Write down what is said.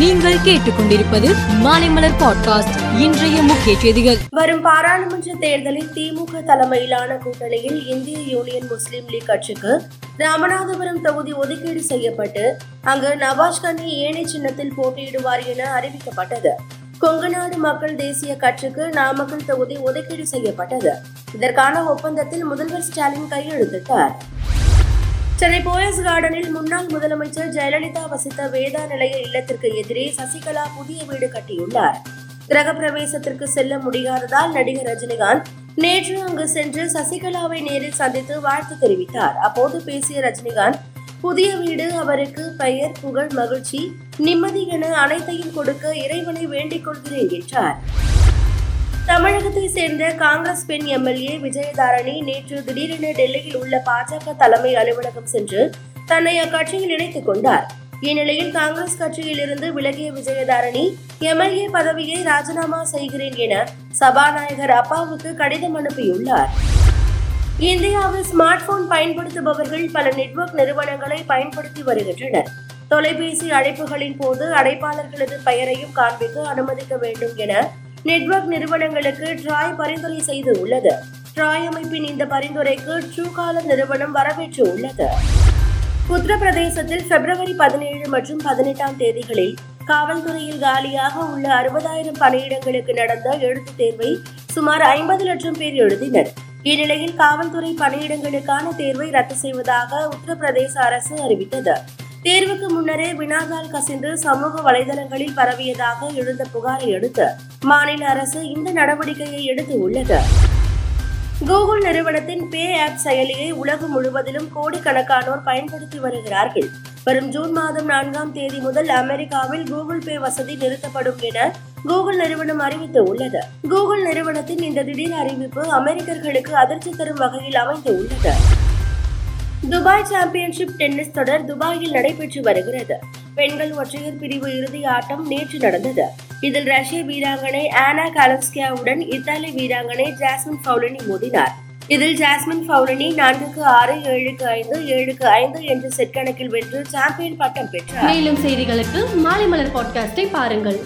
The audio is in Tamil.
நீங்கள் கேட்டுக்கொண்டிருப்பது மாலை மலர் பாட்காஸ்ட். இன்றைய முக்கிய செய்திகள். வரும் பாராளுமன்ற தேர்தலில் தி.மு.க. தலைமையிலான கூட்டணியில் இந்திய யூனியன் முஸ்லீம் லீக் கட்சிக்கு ராமநாதபுரம் தொகுதி ஒதுக்கீடு செய்யப்பட்டு அங்கு நவாஸ் கான் ஏனை சின்னத்தில் போட்டியிடுவார் என அறிவிக்கப்பட்டது. கொங்கநாடு மக்கள் தேசிய கட்சிக்கு நாமக்கல் தொகுதி ஒதுக்கீடு செய்யப்பட்டது. இதற்கான ஒப்பந்தத்தில் முதல்வர் ஸ்டாலின் கையெழுத்திட்டார். சென்னை போயஸ் கார்டனில் முன்னாள் முதலமைச்சர் ஜெயலலிதா வசித்த வேதா நிலைய இல்லத்திற்கு எதிரே சசிகலா புதிய வீடு கட்டியுள்ளார். கிரகப்பிரவேசத்திற்கு செல்ல முடியாததால் நடிகர் ரஜினிகாந்த் நேற்று அங்கு சென்று சசிகலாவை நேரில் சந்தித்து வாழ்த்து தெரிவித்தார். அப்போது பேசிய ரஜினிகாந்த், புதிய வீடு அவருக்கு பெயர், புகழ், மகிழ்ச்சி, நிம்மதி என அனைத்தையும் கொடுக்க இறைவனை வேண்டிக் கொள்கிறேன் என்றார். தமிழகத்தை சேர்ந்த காங்கிரஸ் பெண் எம்எல்ஏ விஜயதாரணி நேற்று திடீரென டெல்லியில் உள்ள பாஜக தலைமை அலுவலகம் சென்று தன்னை அக்கட்சியில் இணைத்துக் கொண்டார். இந்நிலையில் காங்கிரஸ் கட்சியில் இருந்து விலகிய விஜயதாரணி எம்எல்ஏ பதவியை ராஜினாமா செய்கிறேன் என சபாநாயகர் அப்பாவுக்கு கடிதம் அனுப்பியுள்ளார். இந்தியாவில் ஸ்மார்ட் போன் பயன்படுத்துபவர்கள் பல நெட்வொர்க் நிறுவனங்களை பயன்படுத்தி வருகின்றனர். தொலைபேசி அழைப்புகளின் போது அழைப்பாளர்களது பெயரையும் காண்பிக்க அனுமதிக்க வேண்டும் என நெட்வொர்க் நிறுவனங்களுக்கு ட்ரை பரிந்துரை செய்து உள்ளது. ட்ரை அமைப்பின் இந்த பரிந்துரைக்கு ட்ரூகாலர் நிறுவனம் வரவேற்று உள்ளது. உத்தரப்பிரதேசத்தில் February 17 மற்றும் 18 தேதிகளில் காவல்துறையில் காலியாக உள்ள 60,000 பணியிடங்களுக்கு நடந்த எழுத்துத் தேர்வை சுமார் 50 லட்சம் பேர் எழுதினர். இந்நிலையில் காவல்துறை பணியிடங்களுக்கான தேர்வை ரத்து செய்வதாக உத்தரப்பிரதேச அரசு அறிவித்தது. தேர்வுக்கு முன்னரே வினாத்தாள் கசிந்து சமூக வலைதளங்களில் பரவியதாக எழுந்த புகாரை அடுத்து மாநில அரசு இந்த நடவடிக்கையை எடுத்து உள்ளது. கூகுள் நிறுவனத்தின் பே ஆப் செயலியை உலகம் முழுவதிலும் கோடிக்கணக்கானோர் பயன்படுத்தி வருகிறார்கள். வரும் ஜூன் மாதம் 4ஆம் தேதி முதல் அமெரிக்காவில் கூகுள் பே வசதி நிறுத்தப்படும் என கூகுள் நிறுவனம் அறிவித்து உள்ளது. கூகுள் நிறுவனத்தின் இந்த திடீர் அறிவிப்பு அமெரிக்கர்களுக்கு அதிர்ச்சி தரும் வகையில் அமைந்து உள்ளது. துபாய் சாம்பியன்ஷிப் டென்னிஸ் தொடர் துபாயில் நடைபெற்று வருகிறது. பெண்கள் ஒற்றையர் பிரிவு இறுதி ஆட்டம் நேற்று நடந்தது. இதில் ரஷ்ய வீராங்கனை ஆனா கலக்ஸ்கியாவுடன் இத்தாலி வீராங்கனை ஜாஸ்மின் பவுலனி மோதினார். இதில் ஜாஸ்மின் பவுலனி 4-6, 7-5, 7-5 என்ற செட் கணக்கில் வென்று சாம்பியன் பட்டம் பெற்றார். மேலும் செய்திகளுக்கு மாலை மலர் பாட்காஸ்டை பாருங்கள்.